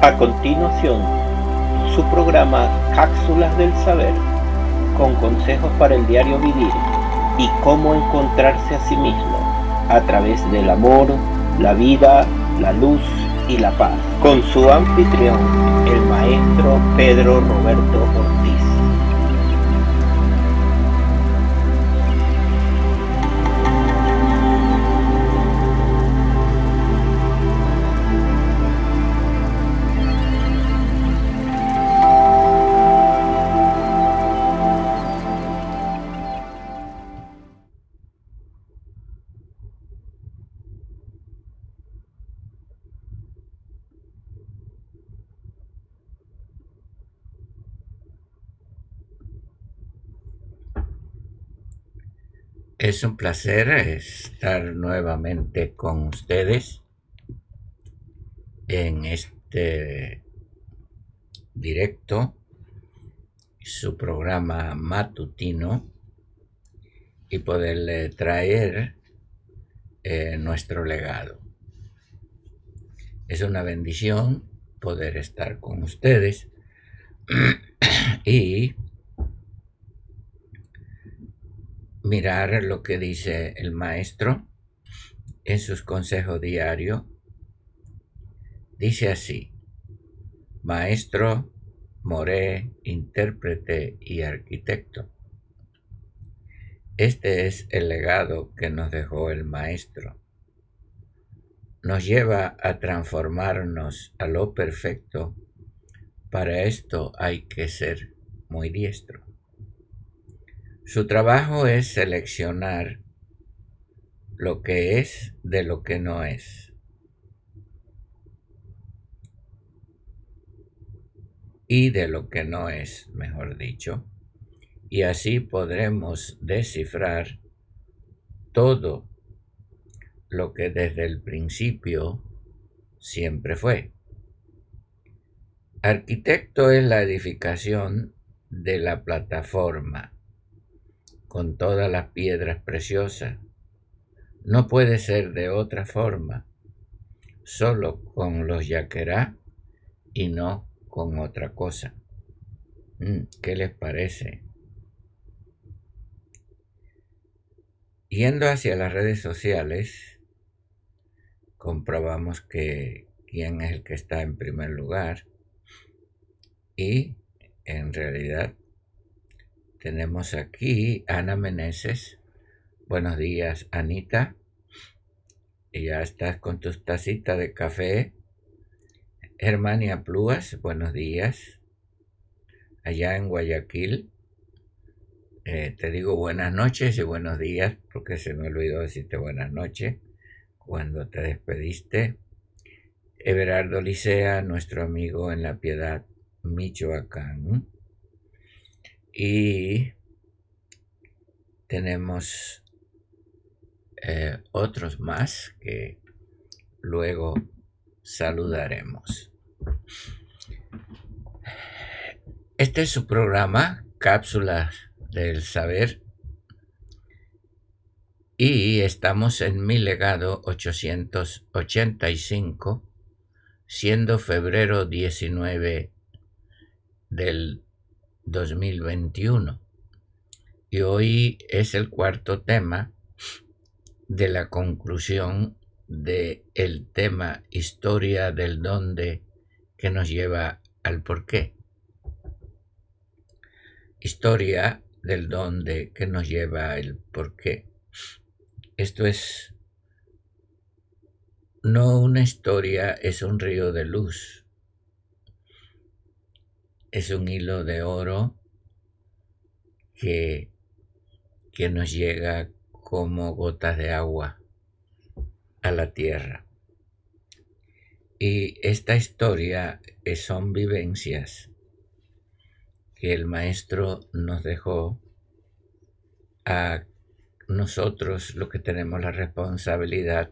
A continuación, su programa Cápsulas del Saber, con consejos para el diario vivir y cómo encontrarse a sí mismo a través del amor, la vida, la luz y la paz, con su anfitrión, el maestro Pedro Roberto Borges. Es un placer estar nuevamente con ustedes en este directo, su programa matutino, y poderle traer nuestro legado. Es una bendición poder estar con ustedes y mirar lo que dice el maestro en sus consejos diarios. Dice así: maestro, moré, intérprete y arquitecto. Este es el legado que nos dejó el maestro. Nos lleva a transformarnos a lo perfecto. Para esto hay que ser muy diestro. Su trabajo es seleccionar lo que es de lo que no es. Y de lo que no es, mejor dicho. Y así podremos descifrar todo lo que desde el principio siempre fue. Arquitecto es la edificación de la plataforma con todas las piedras preciosas. No puede ser de otra forma, solo con los Yakera y no con otra cosa. ¿Qué les parece? Yendo hacia las redes sociales, comprobamos que quién es el que está en primer lugar, y en realidad tenemos aquí Ana Meneses. Buenos días, Anita. Y ya estás con tus tacitas de café. Hermania Pluas, buenos días. Allá en Guayaquil. Te digo buenas noches y buenos días, porque se me olvidó decirte buenas noches cuando te despediste. Everardo Licea, nuestro amigo en La Piedad, Michoacán. Y tenemos otros más que luego saludaremos. Este es su programa, Cápsulas del Saber. Y estamos en Mi Legado 885, siendo febrero 19 del 2021, y hoy es el cuarto tema de la conclusión del tema historia del dónde, que nos lleva al porqué. Historia del dónde que nos lleva al porqué. Esto es no una historia, es un río de luz. Es un hilo de oro que nos llega como gotas de agua a la tierra. Y esta historia son vivencias que el maestro nos dejó a nosotros, los que tenemos la responsabilidad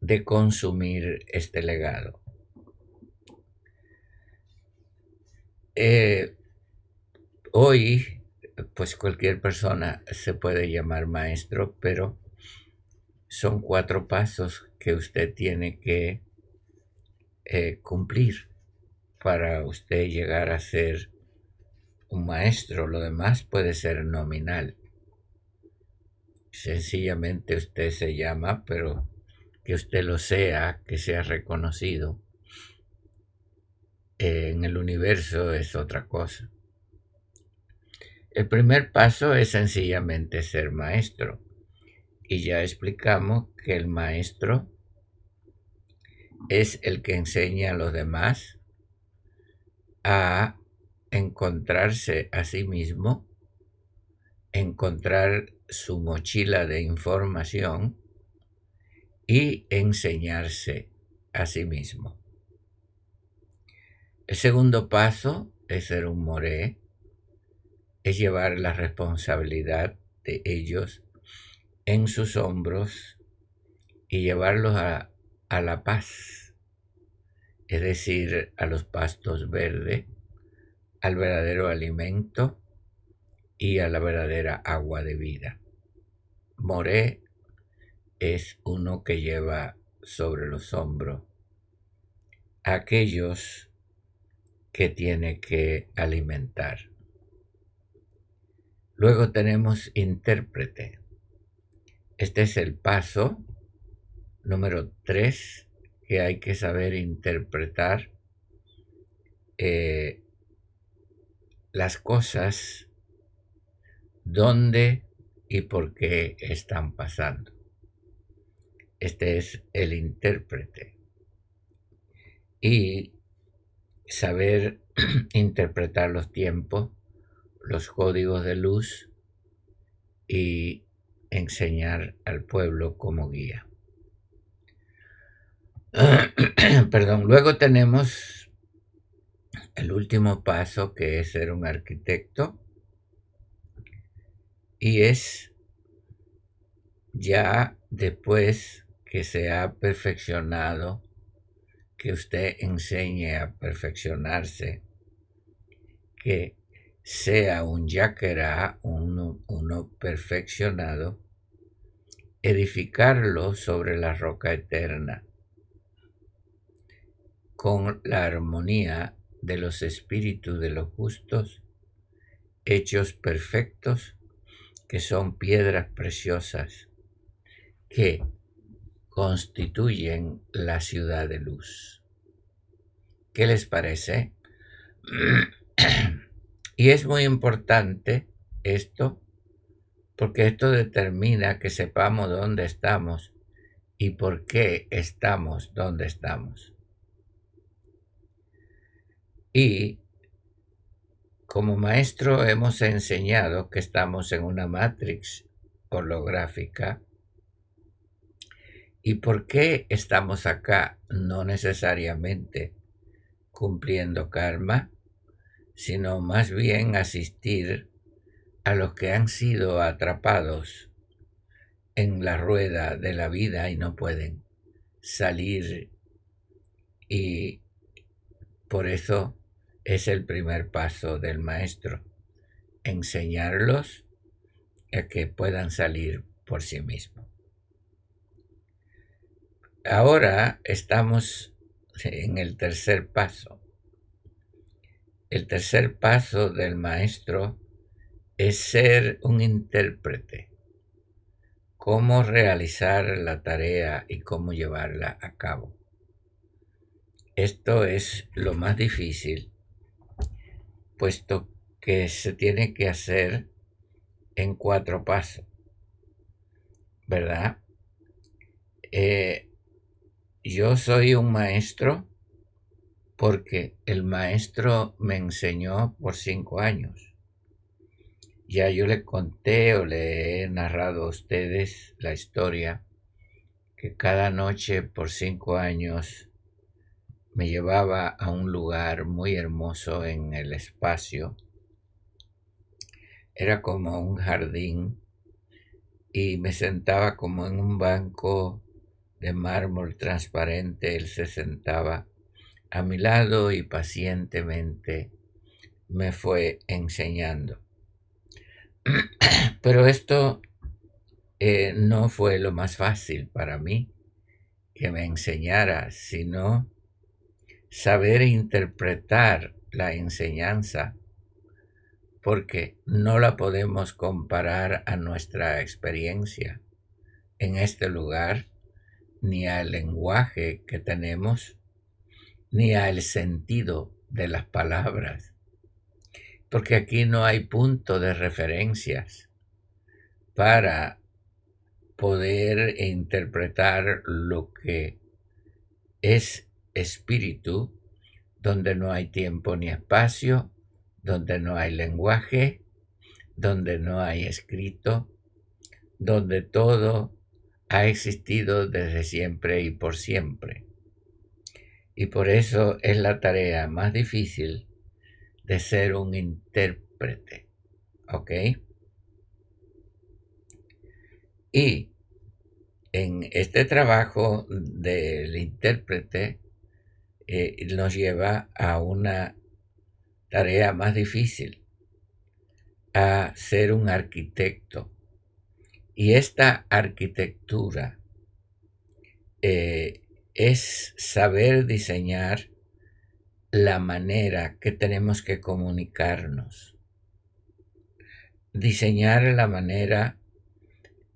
de consumir este legado. Hoy, pues cualquier persona se puede llamar maestro, pero son 4 pasos que usted tiene que cumplir para usted llegar a ser un maestro. Lo demás puede ser nominal. Sencillamente usted se llama, pero que usted lo sea, que sea reconocido en el universo es otra cosa. El primer paso es sencillamente ser maestro. Y ya explicamos que el maestro es el que enseña a los demás a encontrarse a sí mismo, encontrar su mochila de información y enseñarse a sí mismo. El segundo paso es ser un moré, es llevar la responsabilidad de ellos en sus hombros y llevarlos a la paz, es decir, a los pastos verdes, al verdadero alimento y a la verdadera agua de vida. Moré es uno que lleva sobre los hombros a aquellos que tiene que alimentar. Luego tenemos intérprete. Este es el paso número 3, que hay que saber interpretar las cosas, dónde y por qué están pasando. Este es el intérprete. Y saber interpretar los tiempos, los códigos de luz y enseñar al pueblo como guía. Perdón, luego tenemos el último paso, que es ser un arquitecto, y es ya después que se ha perfeccionado, que usted enseñe a perfeccionarse, que sea un Yakera, uno perfeccionado, edificarlo sobre la roca eterna, con la armonía de los espíritus de los justos, hechos perfectos, que son piedras preciosas, que constituyen la ciudad de luz. ¿Qué les parece? Y es muy importante esto, porque esto determina que sepamos dónde estamos y por qué estamos donde estamos. Y como maestro hemos enseñado que estamos en una matrix holográfica. ¿Y por qué estamos acá? No necesariamente cumpliendo karma, sino más bien asistir a los que han sido atrapados en la rueda de la vida y no pueden salir, y por eso es el primer paso del maestro, enseñarlos a que puedan salir por sí mismos. Ahora estamos en el tercer paso. El tercer paso del maestro es ser un intérprete. Cómo realizar la tarea y cómo llevarla a cabo. Esto es lo más difícil, puesto que se tiene que hacer en 4 pasos, ¿verdad? Yo soy un maestro porque el maestro me enseñó por 5 años. Ya yo le conté o le he narrado a ustedes la historia que cada noche por 5 años me llevaba a un lugar muy hermoso en el espacio. Era como un jardín y me sentaba como en un banco de mármol transparente. Él se sentaba a mi lado y pacientemente me fue enseñando. Pero esto no fue lo más fácil para mí, que me enseñara, sino saber interpretar la enseñanza, porque no la podemos comparar a nuestra experiencia en este lugar, ni al lenguaje que tenemos, ni al sentido de las palabras, porque aquí no hay punto de referencias para poder interpretar lo que es espíritu, donde no hay tiempo ni espacio, donde no hay lenguaje, donde no hay escrito, donde todo ha existido desde siempre y por siempre. Y por eso es la tarea más difícil de ser un intérprete, ¿ok? Y en este trabajo del intérprete nos lleva a una tarea más difícil, a ser un arquitecto. Y esta arquitectura es saber diseñar la manera que tenemos que comunicarnos, diseñar la manera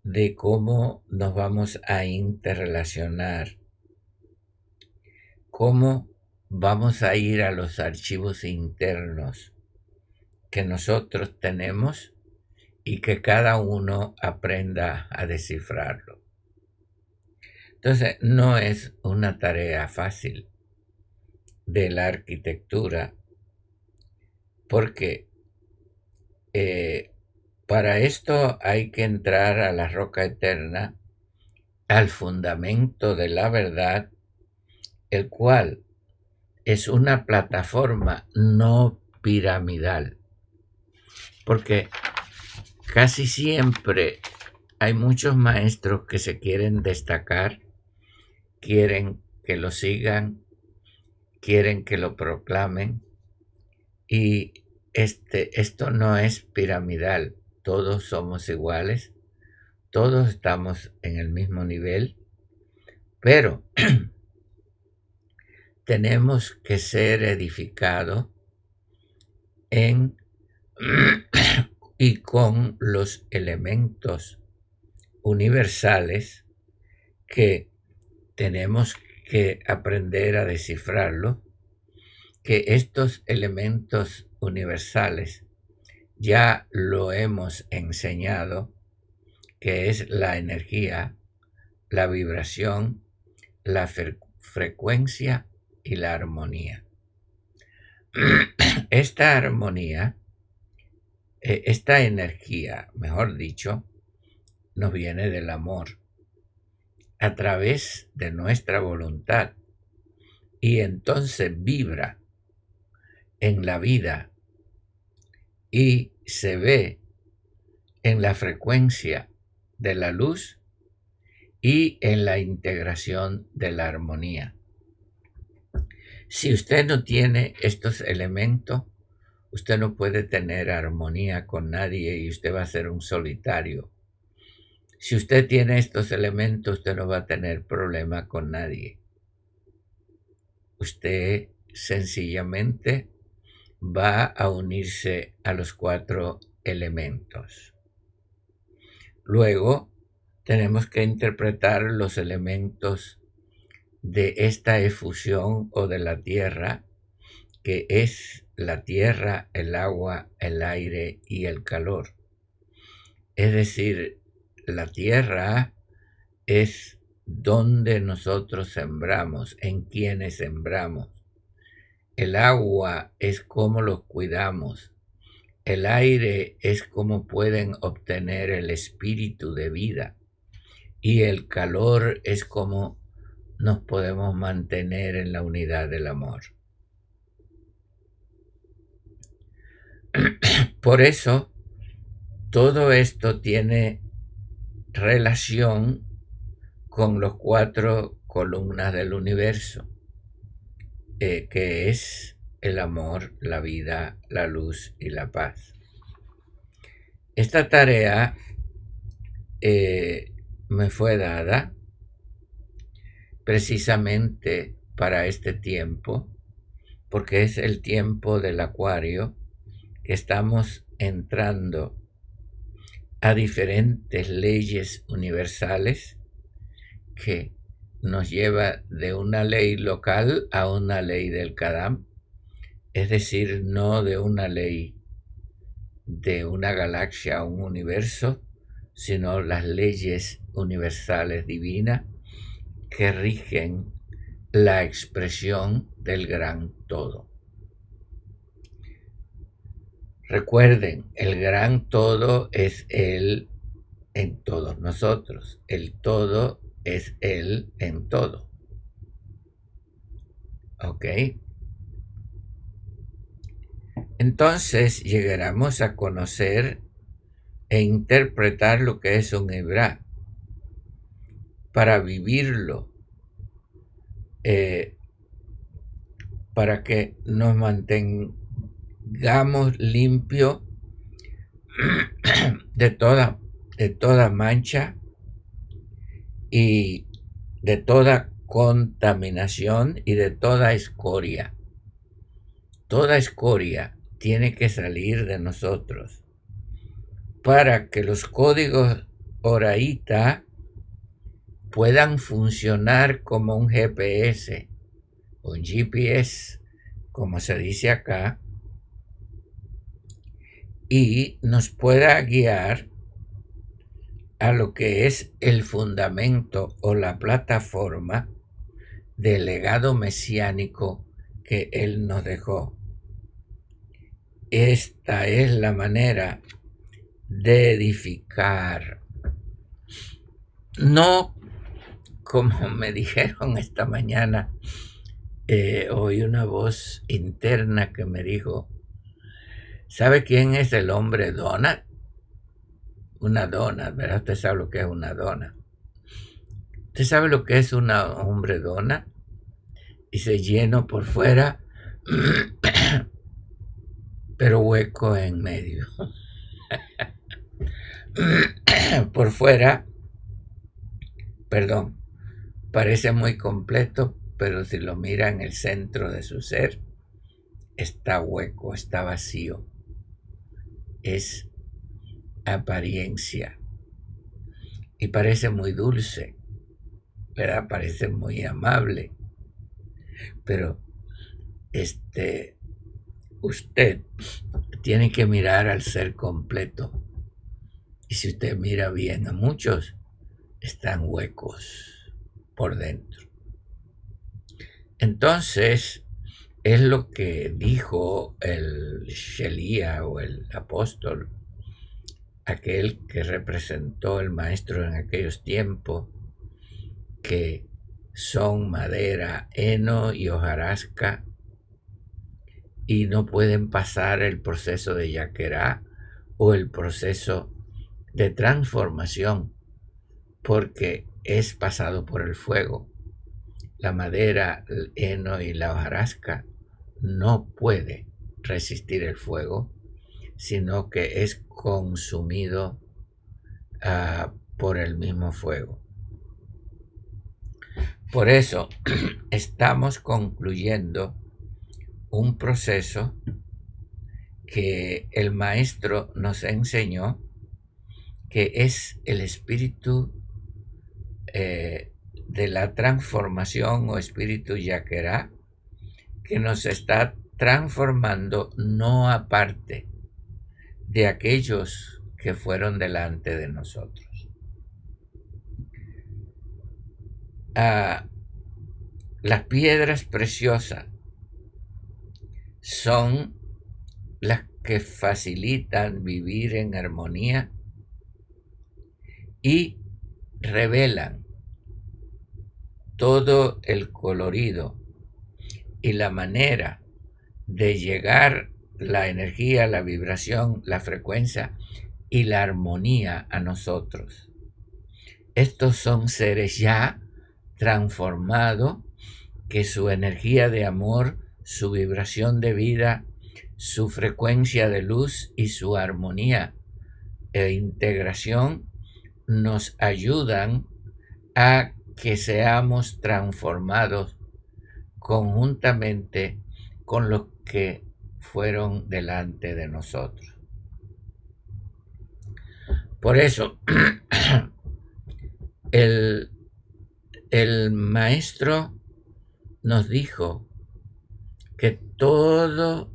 de cómo nos vamos a interrelacionar, cómo vamos a ir a los archivos internos que nosotros tenemos y que cada uno aprenda a descifrarlo. Entonces, no es una tarea fácil de la arquitectura, porque para esto hay que entrar a la roca eterna, al fundamento de la verdad, el cual es una plataforma no piramidal, porque casi siempre hay muchos maestros que se quieren destacar, quieren que lo sigan, quieren que lo proclamen, y esto no es piramidal. Todos somos iguales, todos estamos en el mismo nivel, pero tenemos que ser edificados en y con los elementos universales que tenemos que aprender a descifrarlo, que estos elementos universales ya lo hemos enseñado, que es la energía, la vibración, la frecuencia y la armonía. Esta armonía, esta energía, mejor dicho, nos viene del amor, a través de nuestra voluntad, y entonces vibra en la vida y se ve en la frecuencia de la luz y en la integración de la armonía. Si usted no tiene estos elementos, usted no puede tener armonía con nadie y usted va a ser un solitario. Si usted tiene estos elementos, usted no va a tener problema con nadie. Usted sencillamente va a unirse a los cuatro elementos. Luego tenemos que interpretar los elementos de esta efusión o de la tierra, que es la tierra, el agua, el aire y el calor. Es decir, la tierra es donde nosotros sembramos, en quienes sembramos. El agua es cómo los cuidamos. El aire es cómo pueden obtener el espíritu de vida. Y el calor es cómo nos podemos mantener en la unidad del amor. Por eso, todo esto tiene relación con los cuatro columnas del universo, que es el amor, la vida, la luz y la paz. Esta tarea me fue dada precisamente para este tiempo, porque es el tiempo del acuario, que estamos entrando a diferentes leyes universales que nos lleva de una ley local a una ley del Kadán, es decir, no de una ley de una galaxia a un universo, sino las leyes universales divinas que rigen la expresión del gran todo. Recuerden, el gran todo es Él en todos nosotros. El todo es Él en todo. ¿Ok? Entonces llegaremos a conocer e interpretar lo que es un Ibrah para vivirlo, para que nos mantengamos limpio de toda mancha y de toda contaminación y de toda escoria. Toda escoria tiene que salir de nosotros para que los códigos Oraita puedan funcionar como un GPS, un GPS, como se dice acá, y nos pueda guiar a lo que es el fundamento o la plataforma del legado mesiánico que Él nos dejó. Esta es la manera de edificar. No, como me dijeron esta mañana, oí una voz interna que me dijo, ¿sabe quién es el hombre dona? Una dona, ¿verdad? Usted sabe lo que es una dona. ¿Usted sabe lo que es un hombre dona? Y se lleno por fuera, pero hueco en medio. Por fuera, perdón, parece muy completo, pero si lo mira en el centro de su ser, está hueco, está vacío. Es apariencia. Y parece muy dulce, ¿verdad? Parece muy amable. Pero usted tiene que mirar al ser completo. Y si usted mira bien, a muchos están huecos por dentro. Entonces, es lo que dijo el Shelía o el apóstol, aquel que representó el maestro en aquellos tiempos, que son madera, heno y hojarasca, y no pueden pasar el proceso de Yakera o el proceso de transformación, porque es pasado por el fuego. La madera, el heno y la hojarasca no puede resistir el fuego, sino que es consumido por el mismo fuego. Por eso estamos concluyendo un proceso que el maestro nos enseñó, que es el espíritu de la transformación o espíritu Yakera, que nos está transformando no aparte de aquellos que fueron delante de nosotros. Las piedras preciosas son las que facilitan vivir en armonía y revelan todo el colorido y la manera de llegar la energía, la vibración, la frecuencia y la armonía a nosotros. Estos son seres ya transformados, que su energía de amor, su vibración de vida, su frecuencia de luz y su armonía e integración nos ayudan a que seamos transformados conjuntamente con los que fueron delante de nosotros. Por eso, el maestro nos dijo que todo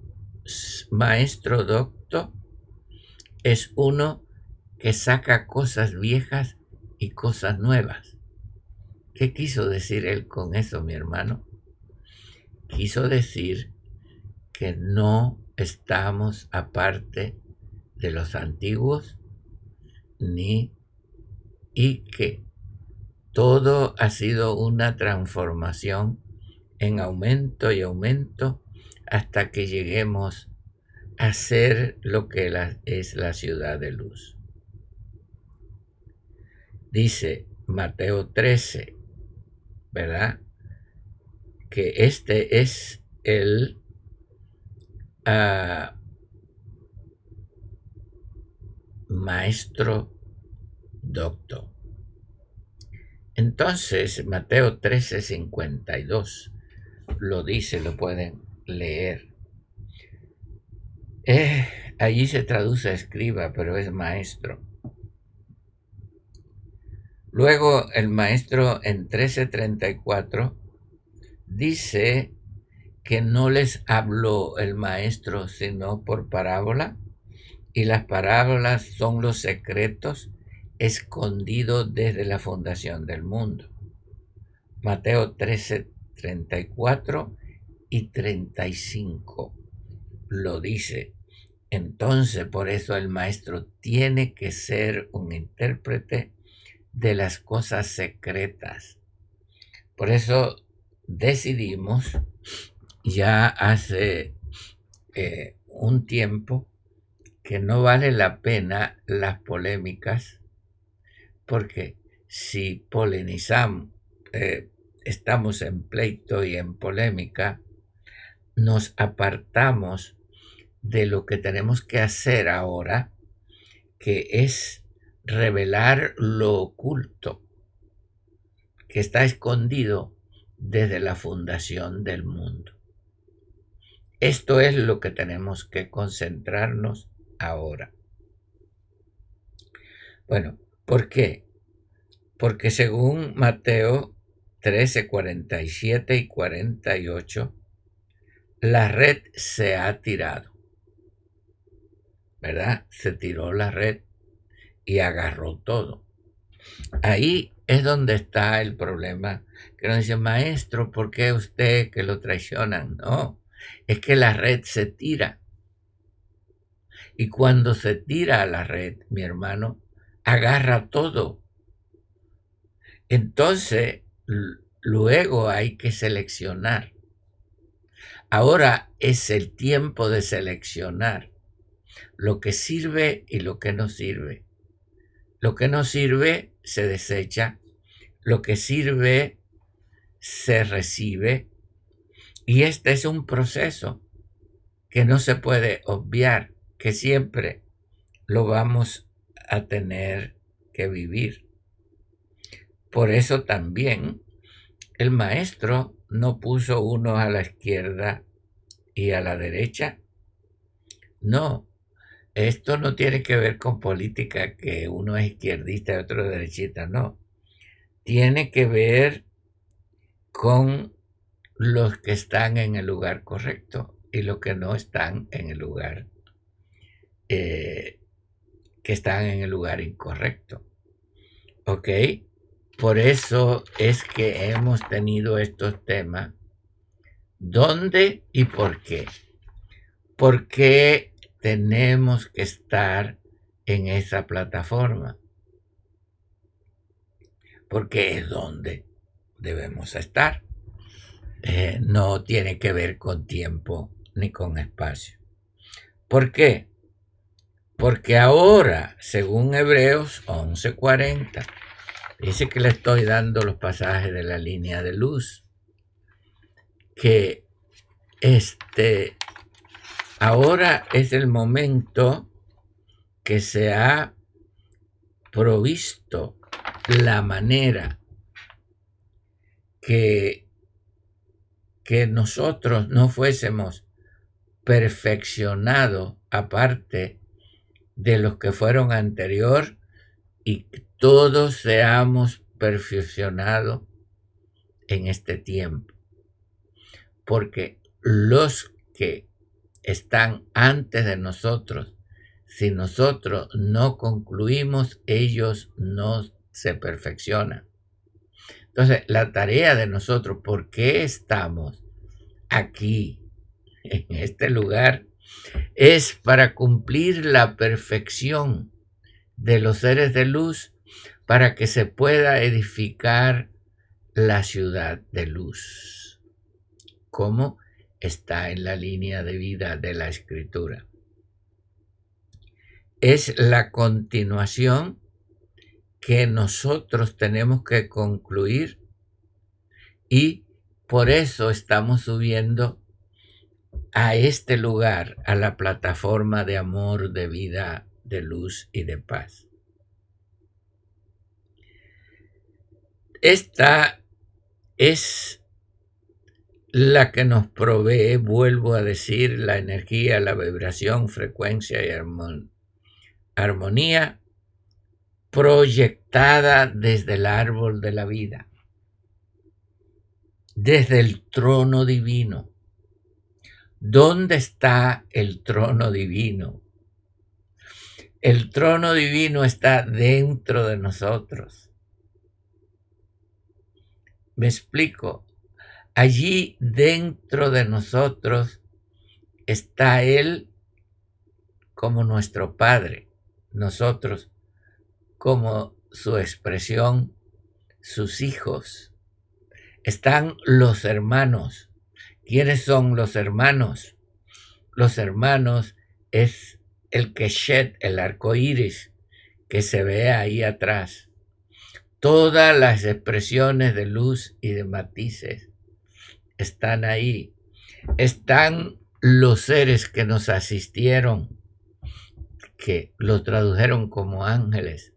maestro docto es uno que saca cosas viejas y cosas nuevas. ¿Qué quiso decir él con eso, mi hermano? Quiso decir que no estamos aparte de los antiguos y que todo ha sido una transformación en aumento y aumento hasta que lleguemos a ser lo que es la ciudad de luz. Dice Mateo 13, ¿verdad?, que este es el maestro docto. Entonces, Mateo 13, 52, lo dice, lo pueden leer. Allí se traduce escriba, pero es maestro. Luego el maestro en 13:34 dice que no les habló el maestro sino por parábola, y las parábolas son los secretos escondidos desde la fundación del mundo. Mateo 13:34 y 35 lo dice. Entonces, por eso el maestro tiene que ser un intérprete de las cosas secretas. Por eso decidimos ya hace un tiempo que no vale la pena las polémicas, porque si polinizamos, estamos en pleito y en polémica, nos apartamos de lo que tenemos que hacer ahora, que es revelar lo oculto que está escondido desde la fundación del mundo. Esto es lo que tenemos que concentrarnos ahora. Bueno, ¿por qué? Porque según Mateo 13, 47 y 48, la red se ha tirado, ¿verdad? Se tiró la red y agarró todo. Ahí es donde está el problema, que nos dicen, maestro, ¿por qué usted que lo traicionan? No, es que la red se tira. Y cuando se tira a la red, mi hermano, agarra todo. Entonces, luego hay que seleccionar. Ahora es el tiempo de seleccionar lo que sirve y lo que no sirve. Lo que no sirve se desecha, lo que sirve se recibe, y este es un proceso que no se puede obviar, que siempre lo vamos a tener que vivir. Por eso también el maestro no puso uno a la izquierda y a la derecha. No. Esto no tiene que ver con política, que uno es izquierdista y otro es derechista, no. Tiene que ver con los que están en el lugar correcto y los que no están en el lugar, que están en el lugar incorrecto. ¿Ok? Por eso es que hemos tenido estos temas. ¿Dónde y por qué? ¿Por qué tenemos que estar en esa plataforma? Porque es donde debemos estar. No tiene que ver con tiempo ni con espacio. ¿Por qué? Porque ahora, según Hebreos 11:40, dice que le estoy dando los pasajes de la línea de luz, que ahora es el momento que se ha provisto la manera que nosotros no fuésemos perfeccionados aparte de los que fueron anterior, y todos seamos perfeccionados en este tiempo, porque los que están antes de nosotros, si nosotros no concluimos, ellos no se perfeccionan. Entonces, la tarea de nosotros, ¿por qué estamos aquí, en este lugar? Es para cumplir la perfección de los seres de luz, para que se pueda edificar la ciudad de luz, como está en la línea de vida de la Escritura. Es la continuación que nosotros tenemos que concluir, y por eso estamos subiendo a este lugar, a la plataforma de amor, de vida, de luz y de paz. Esta es la que nos provee, vuelvo a decir, la energía, la vibración, frecuencia y armonía proyectada desde el árbol de la vida, desde el trono divino. ¿Dónde está el trono divino? El trono divino está dentro de nosotros. Me explico. Allí dentro de nosotros está Él como nuestro Padre, nosotros como su expresión, sus hijos. Están los hermanos. ¿Quiénes son los hermanos? Los hermanos es el keshet, el arco iris, que se ve ahí atrás. Todas las expresiones de luz y de matices están ahí. Están los seres que nos asistieron, que los tradujeron como ángeles.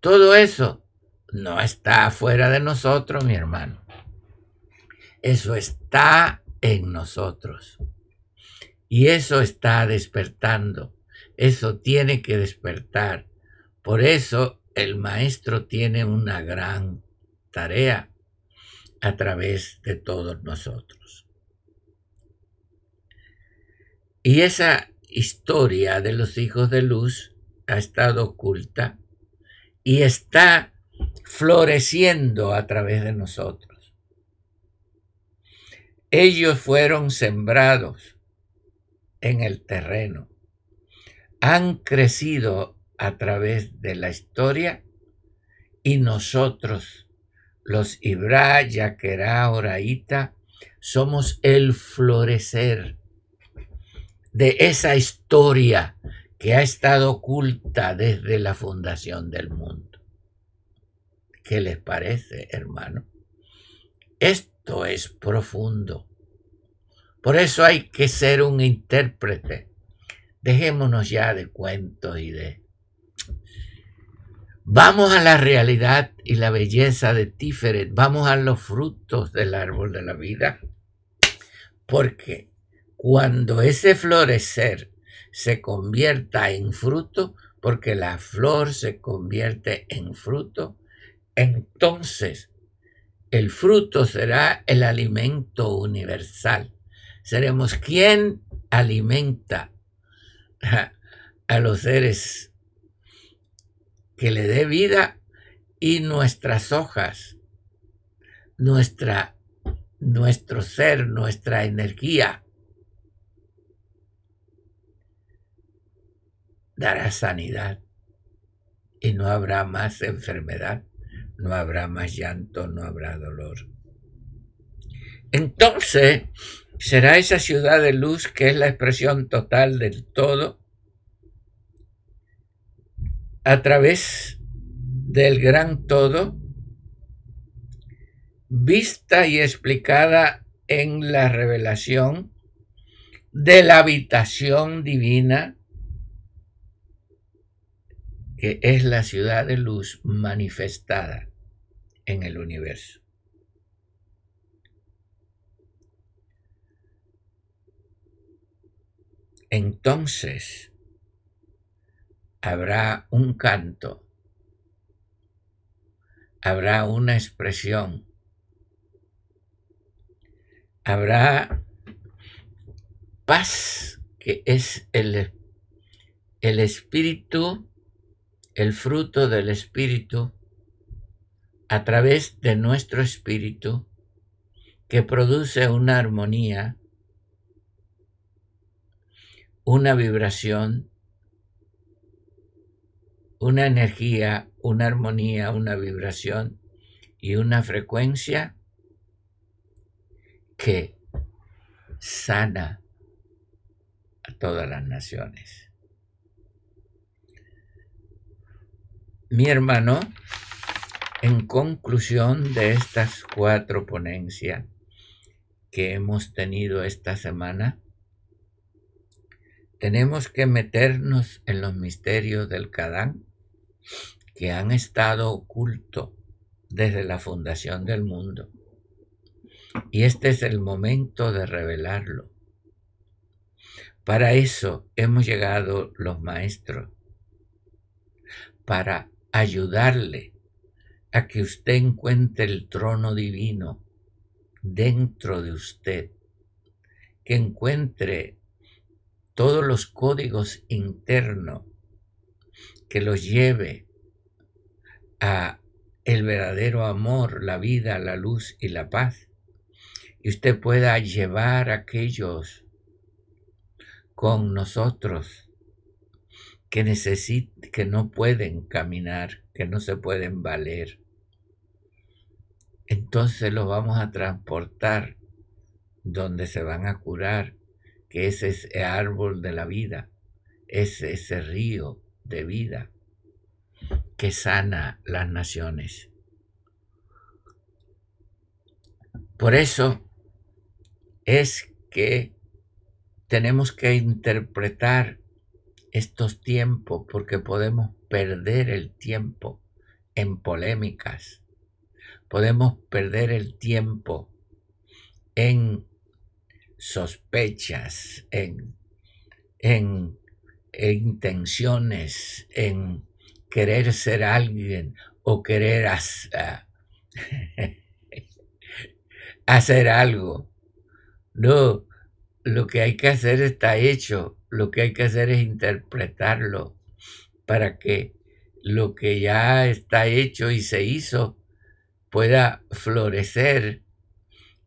Todo eso no está afuera de nosotros, mi hermano. Eso está en nosotros. Y eso está despertando. Eso tiene que despertar. Por eso el maestro tiene una gran tarea a través de todos nosotros. Y esa historia de los hijos de luz ha estado oculta y está floreciendo a través de nosotros. Ellos fueron sembrados en el terreno, han crecido a través de la historia, y nosotros, los Ibrah, Yakera, Oraita, somos el florecer de esa historia que ha estado oculta desde la fundación del mundo. ¿Qué les parece, hermano? Esto es profundo. Por eso hay que ser un intérprete. Dejémonos ya de cuentos y de... Vamos a la realidad y la belleza de Tiferet. Vamos a los frutos del árbol de la vida. Porque cuando ese florecer se convierta en fruto, porque la flor se convierte en fruto, entonces el fruto será el alimento universal. Seremos quien alimenta a los seres, que le dé vida, y nuestras hojas, nuestro ser, nuestra energía, dará sanidad, y no habrá más enfermedad, no habrá más llanto, no habrá dolor. Entonces será esa ciudad de luz que es la expresión total del todo a través del gran todo, vista y explicada en la revelación de la habitación divina, que es la ciudad de luz manifestada en el universo. entonces habrá un canto, habrá una expresión, habrá paz, que es el espíritu, el fruto del espíritu, a través de nuestro espíritu, que produce una armonía, una vibración, una energía, una armonía, una vibración y una frecuencia que sana a todas las naciones. Mi hermano, en conclusión de estas 4 ponencias que hemos tenido esta semana, tenemos que meternos en los misterios del Kadán, que han estado ocultos desde la fundación del mundo. Y este es el momento de revelarlo. Para eso hemos llegado los maestros, para ayudarle a que usted encuentre el trono divino dentro de usted, que encuentre todos los códigos internos que los lleve a el verdadero amor, la vida, la luz y la paz. Y usted pueda llevar a aquellos con nosotros que no pueden caminar, que no se pueden valer. Entonces los vamos a transportar donde se van a curar, que es ese árbol de la vida, es ese río de vida que sana las naciones. Por eso es que tenemos que interpretar estos tiempos, porque podemos perder el tiempo en polémicas, podemos perder el tiempo en sospechas, en intenciones, en querer ser alguien o querer hacer algo. No, lo que hay que hacer está hecho, lo que hay que hacer es interpretarlo para que lo que ya está hecho y se hizo pueda florecer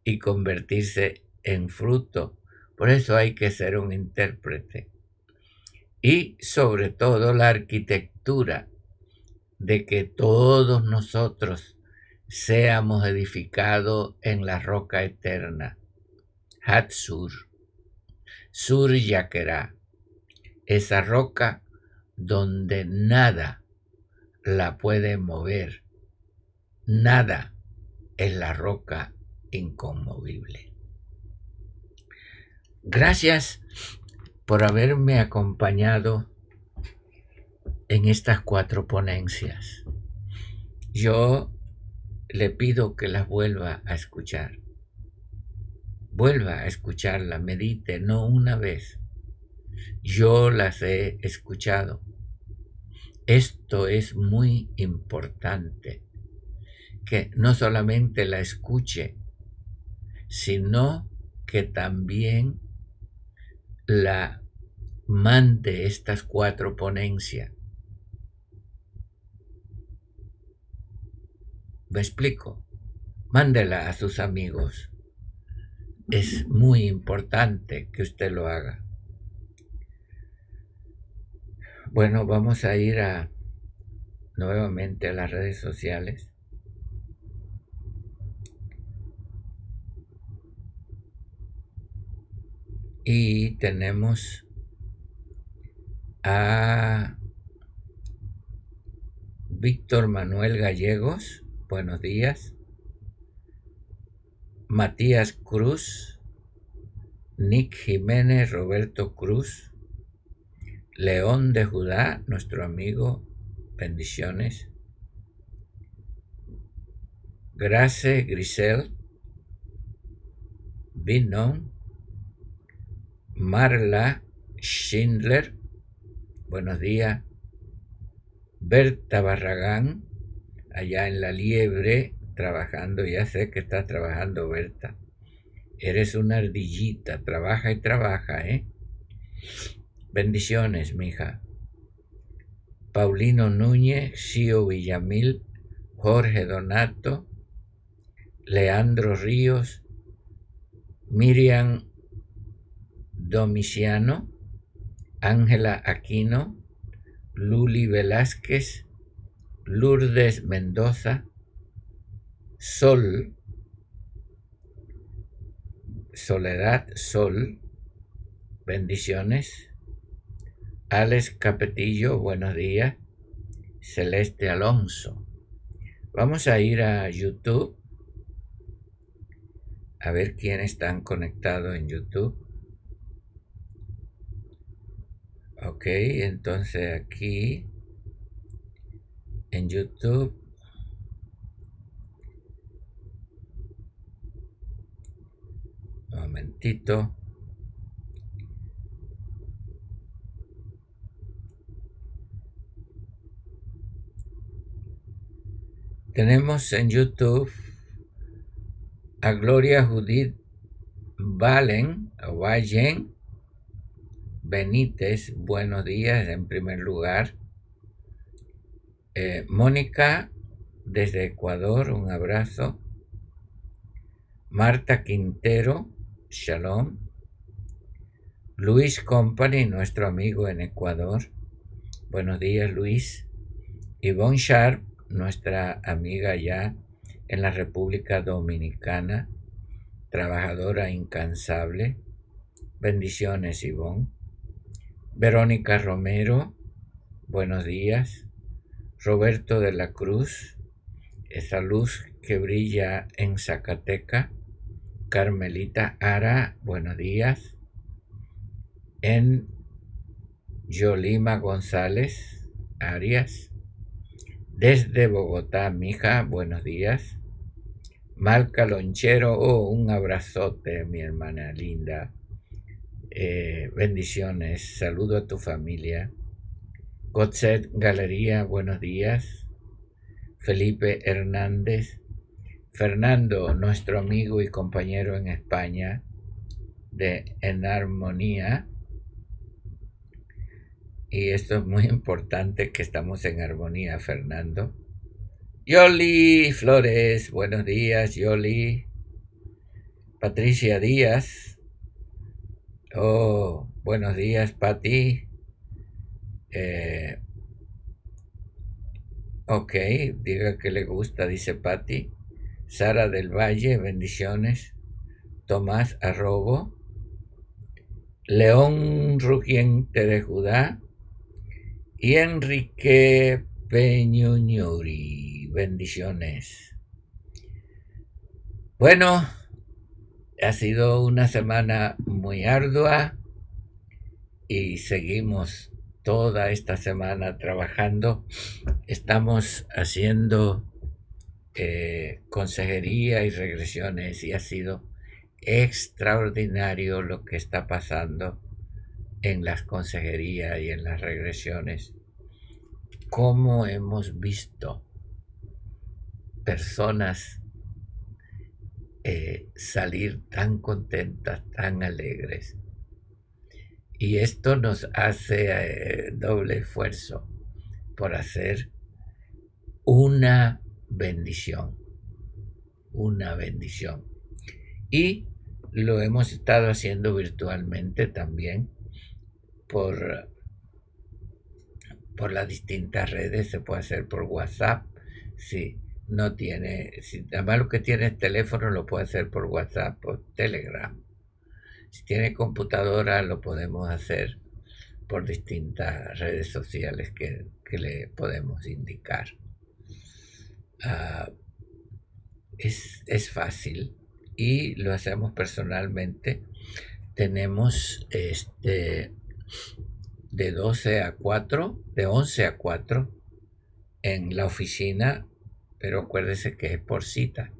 y convertirse en fruto. Por eso hay que ser un intérprete. Y sobre todo la arquitectura de que todos nosotros seamos edificados en la roca eterna. Hatsur, Sur Yakera, esa roca donde nada la puede mover. Nada es la roca inconmovible. Gracias por haberme acompañado en estas 4 ponencias. Yo le pido que las vuelva a escuchar. Vuelva a escucharla, medite, no una vez. Yo las he escuchado. Esto es muy importante, que no solamente la escuche, sino que también la mande, estas 4 ponencias. ¿Me explico? Mándela a sus amigos. Es muy importante que usted lo haga. Bueno, vamos a ir nuevamente a las redes sociales. Y tenemos a Víctor Manuel Gallegos. Buenos días. Matías Cruz, Nick Jiménez, Roberto Cruz, León de Judá, nuestro amigo, bendiciones. Grace Grisel, Vinon, Marla Schindler, buenos días. Berta Barragán, allá en La Liebre, trabajando, ya sé que estás trabajando, Berta. Eres una ardillita, trabaja y trabaja, ¿eh? Bendiciones, mija. Paulino Núñez, Sio Villamil, Jorge Donato, Leandro Ríos, Miriam Domiciano, Ángela Aquino, Luli Velásquez, Lourdes Mendoza, Sol, Soledad Sol, bendiciones. Alex Capetillo, buenos días. Celeste Alonso. Vamos a ir a YouTube, a ver quiénes están conectados en YouTube. Ok, entonces aquí en YouTube un momentito. Tenemos en YouTube a Gloria Judith Valen o Vallen Benítez, buenos días en primer lugar. Mónica desde Ecuador, un abrazo. Marta Quintero, shalom. Luis Company, nuestro amigo en Ecuador, buenos días, Luis. Yvonne Sharp, nuestra amiga ya en la República Dominicana, trabajadora incansable, bendiciones, Yvonne. Verónica Romero, buenos días. Roberto de la Cruz, esa luz que brilla en Zacatecas. Carmelita Ara, buenos días. En Yolima González Arias, desde Bogotá, mija, buenos días. Malca Lonchero, oh, un abrazote, mi hermana linda. Bendiciones, saludo a tu familia. Godset Galería, buenos días. Felipe Hernández. Fernando, nuestro amigo y compañero en España de Enarmonía. Y esto es muy importante, que estamos en armonía, Fernando. Yoli Flores, buenos días, Yoli. Patricia Díaz. Oh, buenos días, Pati. Ok, diga que le gusta, dice Pati. Sara del Valle, bendiciones. Tomás Arrobo. León Rugiente de Judá. Y Enrique Peñuñuri, bendiciones. Bueno, ha sido una semana muy ardua y seguimos toda esta semana trabajando. Estamos haciendo consejería y regresiones y ha sido extraordinario lo que está pasando en las consejerías y en las regresiones. Cómo hemos visto personas salir tan contentas, tan alegres. Y esto nos hace doble esfuerzo por hacer una bendición. Una bendición. Y lo hemos estado haciendo virtualmente también por las distintas redes. Se puede hacer por WhatsApp, sí. No tiene, si además lo que tiene es teléfono, lo puede hacer por WhatsApp, por Telegram. Si tiene computadora, lo podemos hacer por distintas redes sociales que le podemos indicar. Es fácil y lo hacemos personalmente. Tenemos de 12 a 4, de 11 a 4 en la oficina. Pero acuérdense que es por cita,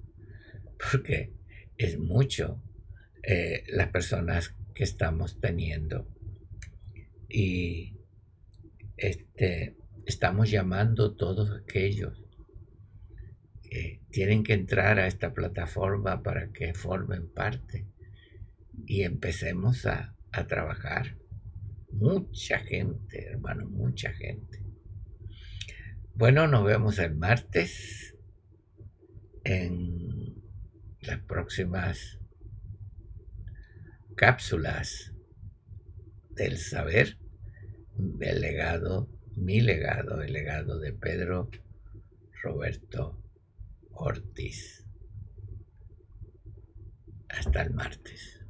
porque es mucho las personas que estamos teniendo. y estamos llamando a todos aquellos que tienen que entrar a esta plataforma para que formen parte y empecemos a trabajar. Mucha gente, hermano, mucha gente. Bueno, nos vemos el martes en las próximas cápsulas del saber, el legado, mi legado, el legado de Pedro Roberto Ortiz. Hasta el martes.